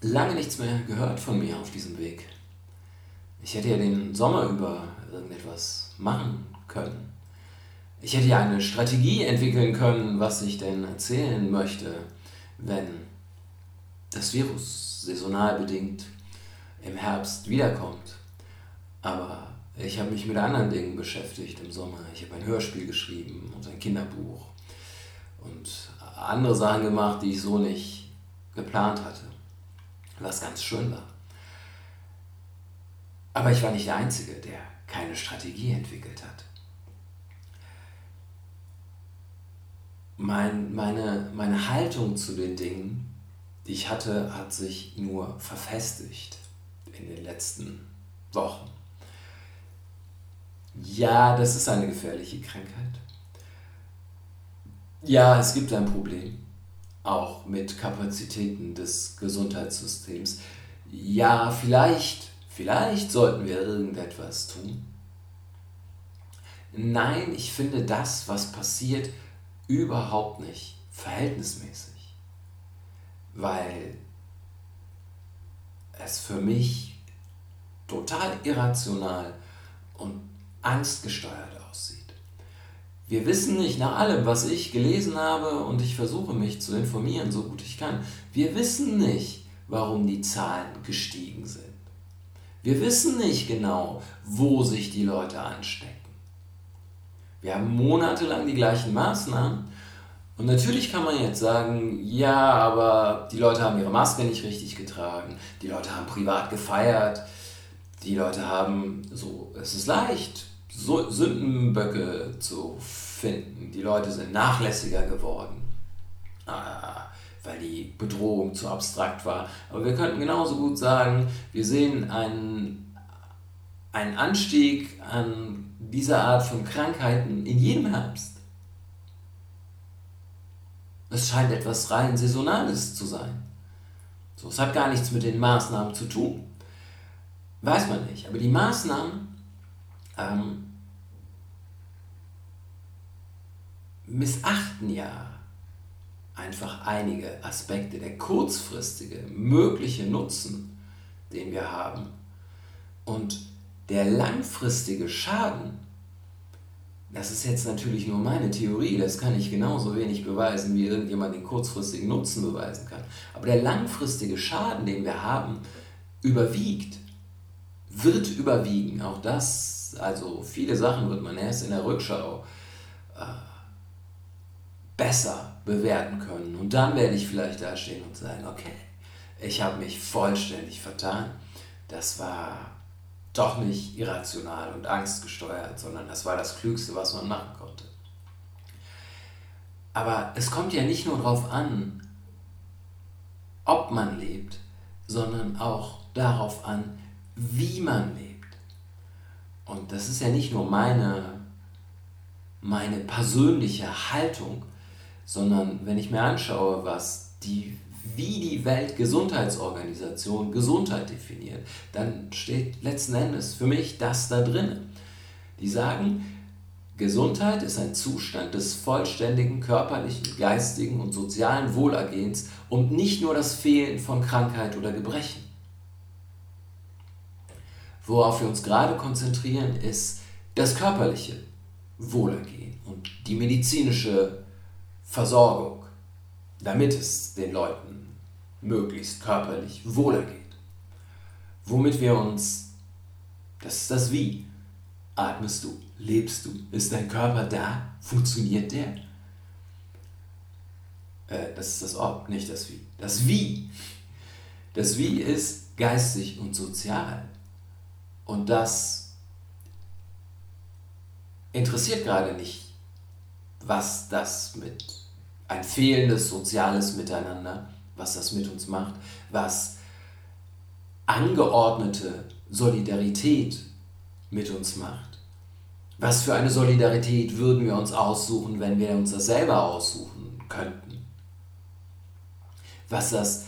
lange nichts mehr gehört von mir auf diesem Weg. Ich hätte ja den Sommer über irgendetwas machen können. Ich hätte ja eine Strategie entwickeln können, was ich denn erzählen möchte, wenn das Virus saisonal bedingt im Herbst wiederkommt. Aber ich habe mich mit anderen Dingen beschäftigt im Sommer. Ich habe ein Hörspiel geschrieben und ein Kinderbuch und andere Sachen gemacht, die ich so nicht geplant hatte, was ganz schön war. Aber ich war nicht der Einzige, der keine Strategie entwickelt hat. Meine Haltung zu den Dingen, die ich hatte, hat sich nur verfestigt in den letzten Wochen. Ja, das ist eine gefährliche Krankheit. Ja, es gibt ein Problem, auch mit Kapazitäten des Gesundheitssystems. Ja, vielleicht sollten wir irgendetwas tun. Nein, ich finde das, was passiert, überhaupt nicht verhältnismäßig, weil es für mich total irrational und angstgesteuert aussieht. Wir wissen nicht, nach allem, was ich gelesen habe, und ich versuche mich zu informieren, so gut ich kann, wir wissen nicht, warum die Zahlen gestiegen sind. Wir wissen nicht genau, wo sich die Leute anstecken. Wir haben monatelang die gleichen Maßnahmen. Und natürlich kann man jetzt sagen, ja, aber die Leute haben ihre Maske nicht richtig getragen, die Leute haben privat gefeiert, die Leute haben, so, es ist leicht, so Sündenböcke zu finden, die Leute sind nachlässiger geworden, weil die Bedrohung zu abstrakt war. Aber wir könnten genauso gut sagen, wir sehen einen Anstieg an dieser Art von Krankheiten in jedem Herbst. Es scheint etwas rein Saisonales zu sein. So, es hat gar nichts mit den Maßnahmen zu tun. Weiß man nicht. Aber die Maßnahmen missachten ja einfach einige Aspekte. Der kurzfristige, mögliche Nutzen, den wir haben. Und der langfristige Schaden, das ist jetzt natürlich nur meine Theorie, das kann ich genauso wenig beweisen, wie irgendjemand den kurzfristigen Nutzen beweisen kann. Aber der langfristige Schaden, den wir haben, überwiegt, wird überwiegen. Auch das, also viele Sachen wird man erst in der Rückschau besser bewerten können. Und dann werde ich vielleicht dastehen und sagen, okay, ich habe mich vollständig vertan. Das war doch nicht irrational und angstgesteuert, sondern das war das Klügste, was man machen konnte. Aber es kommt ja nicht nur darauf an, ob man lebt, sondern auch darauf an, wie man lebt. Und das ist ja nicht nur meine persönliche Haltung, sondern wenn ich mir anschaue, wie die Weltgesundheitsorganisation Gesundheit definiert, dann steht letzten Endes für mich das da drin. Die sagen, Gesundheit ist ein Zustand des vollständigen körperlichen, geistigen und sozialen Wohlergehens und nicht nur das Fehlen von Krankheit oder Gebrechen. Worauf wir uns gerade konzentrieren, ist das körperliche Wohlergehen und die medizinische Versorgung, damit es den Leuten möglichst körperlich wohlergeht. Womit wir uns, das ist das Wie, atmest du, lebst du, ist dein Körper da, funktioniert der? Das ist das Ob, nicht das Wie. Das Wie. Das Wie ist geistig und sozial. Und das interessiert gerade nicht, was das mit ein fehlendes soziales Miteinander, was das mit uns macht, was angeordnete Solidarität mit uns macht. Was für eine Solidarität würden wir uns aussuchen, wenn wir uns das selber aussuchen könnten? Was das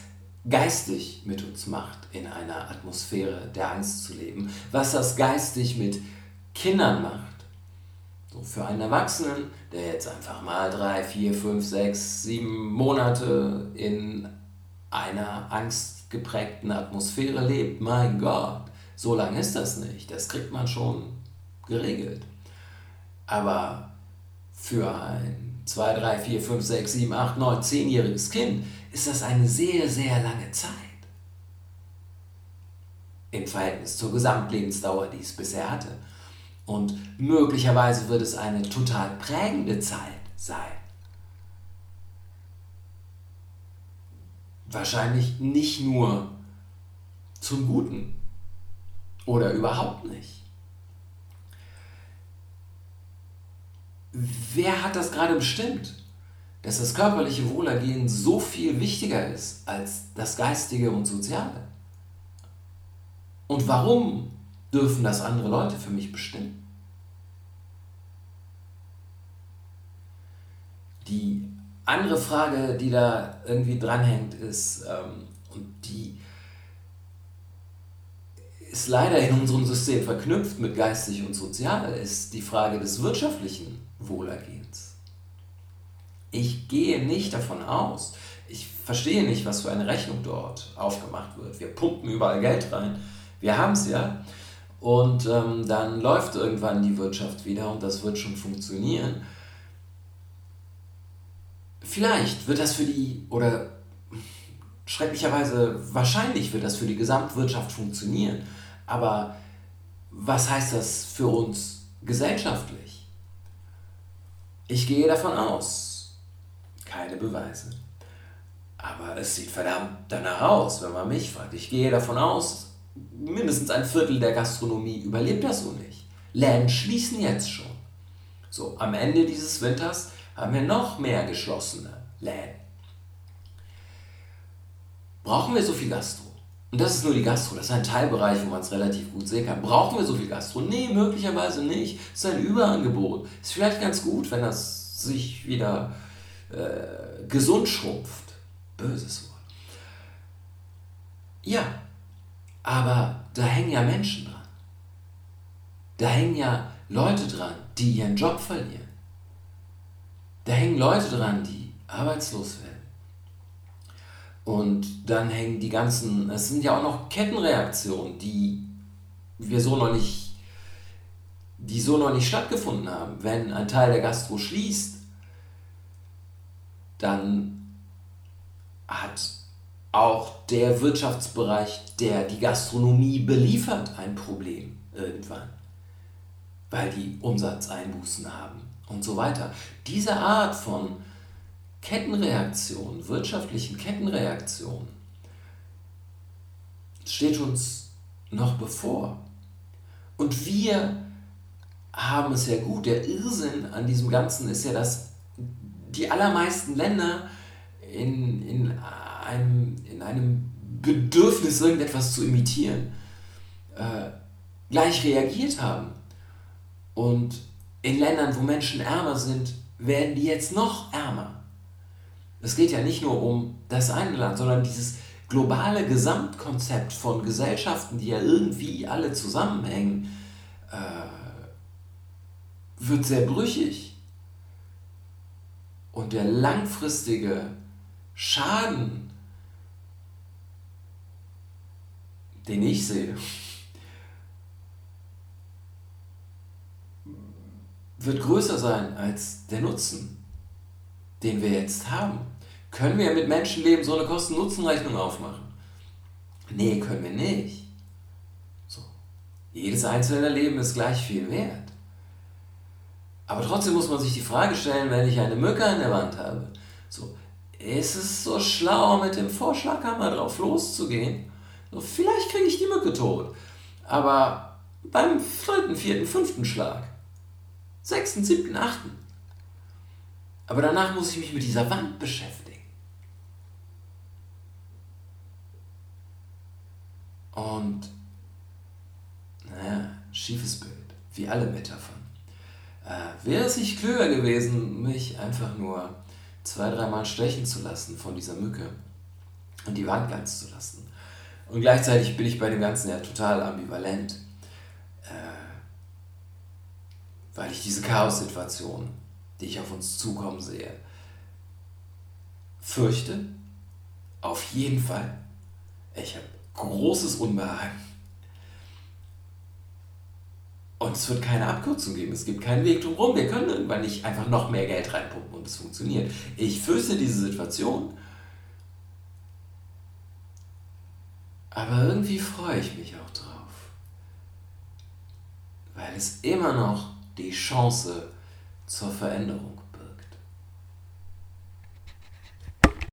geistig mit uns macht, in einer Atmosphäre der Angst zu leben. Was das geistig mit Kindern macht. So, für einen Erwachsenen, der jetzt einfach mal 3, 4, 5, 6, 7 Monate in einer angstgeprägten Atmosphäre lebt, mein Gott, so lange ist das nicht. Das kriegt man schon geregelt. Aber für ein 2, 3, 4, 5, 6, 7, 8, 9, 10-jähriges Kind ist das eine sehr, sehr lange Zeit. Im Verhältnis zur Gesamtlebensdauer, die es bisher hatte. Und möglicherweise wird es eine total prägende Zeit sein. Wahrscheinlich nicht nur zum Guten oder überhaupt nicht. Wer hat das gerade bestimmt, dass das körperliche Wohlergehen so viel wichtiger ist als das geistige und soziale? Und warum dürfen das andere Leute für mich bestimmen? Die andere Frage, die da irgendwie dranhängt, ist, und die ist leider in unserem System verknüpft mit geistig und sozial, ist die Frage des wirtschaftlichen Wohlergehens. Ich gehe nicht davon aus, ich verstehe nicht, was für eine Rechnung dort aufgemacht wird. Wir pumpen überall Geld rein, wir haben es ja, und dann läuft irgendwann die Wirtschaft wieder und das wird schon funktionieren. Vielleicht wird das für die, oder schrecklicherweise wahrscheinlich wird das für die Gesamtwirtschaft funktionieren, aber was heißt das für uns gesellschaftlich? Ich gehe davon aus, keine Beweise, aber es sieht verdammt danach aus, wenn man mich fragt. Ich gehe davon aus, mindestens ein Viertel der Gastronomie überlebt das so nicht. Läden schließen jetzt schon. So, am Ende dieses Winters haben wir noch mehr geschlossene Läden. Brauchen wir so viel Gastro? Und das ist nur die Gastro, das ist ein Teilbereich, wo man es relativ gut sehen kann. Brauchen wir so viel Gastro? Nee, möglicherweise nicht. Es ist ein Überangebot. Ist vielleicht ganz gut, wenn das sich wieder gesund schrumpft. Böses Wort. Ja, aber da hängen ja Menschen dran. Da hängen ja Leute dran, die ihren Job verlieren. Da hängen Leute dran, die arbeitslos werden. Und dann hängen die ganzen, es sind ja auch noch Kettenreaktionen, die so noch nicht stattgefunden haben. Wenn ein Teil der Gastro schließt, dann hat auch der Wirtschaftsbereich, der die Gastronomie beliefert, ein Problem irgendwann, weil die Umsatzeinbußen haben. Und so weiter. Diese Art von Kettenreaktion, wirtschaftlichen Kettenreaktion, steht uns noch bevor. Und wir haben es ja gut. Der Irrsinn an diesem Ganzen ist ja, dass die allermeisten Länder in einem Bedürfnis, irgendetwas zu imitieren, gleich reagiert haben. Und in Ländern, wo Menschen ärmer sind, werden die jetzt noch ärmer. Es geht ja nicht nur um das eine Land, sondern dieses globale Gesamtkonzept von Gesellschaften, die ja irgendwie alle zusammenhängen, wird sehr brüchig. Und der langfristige Schaden, den ich sehe, wird größer sein als der Nutzen, den wir jetzt haben. Können wir mit Menschenleben so eine Kosten-Nutzen-Rechnung aufmachen? Nee, können wir nicht. So. Jedes einzelne Leben ist gleich viel wert. Aber trotzdem muss man sich die Frage stellen, wenn ich eine Mücke an der Wand habe, so, ist es so schlau, mit dem Vorschlaghammer drauf loszugehen? So, vielleicht kriege ich die Mücke tot, aber beim 3., 4., 5. Schlag, 6., 7., 8. Aber danach muss ich mich mit dieser Wand beschäftigen. Und, naja, schiefes Bild, wie alle Metaphern. Wäre es nicht klüger gewesen, mich einfach nur 2, 3 Mal stechen zu lassen von dieser Mücke und die Wand ganz zu lassen? Und gleichzeitig bin ich bei dem Ganzen ja total ambivalent. Weil ich diese Chaos-Situation, die ich auf uns zukommen sehe, fürchte Auf jeden Fall. Ich habe großes Unbehagen. Und es wird keine Abkürzung geben. Es gibt keinen Weg drumherum. Wir können irgendwann nicht einfach noch mehr Geld reinpumpen und es funktioniert. Ich fürchte diese Situation. Aber irgendwie freue ich mich auch drauf. Weil es immer noch die Chance zur Veränderung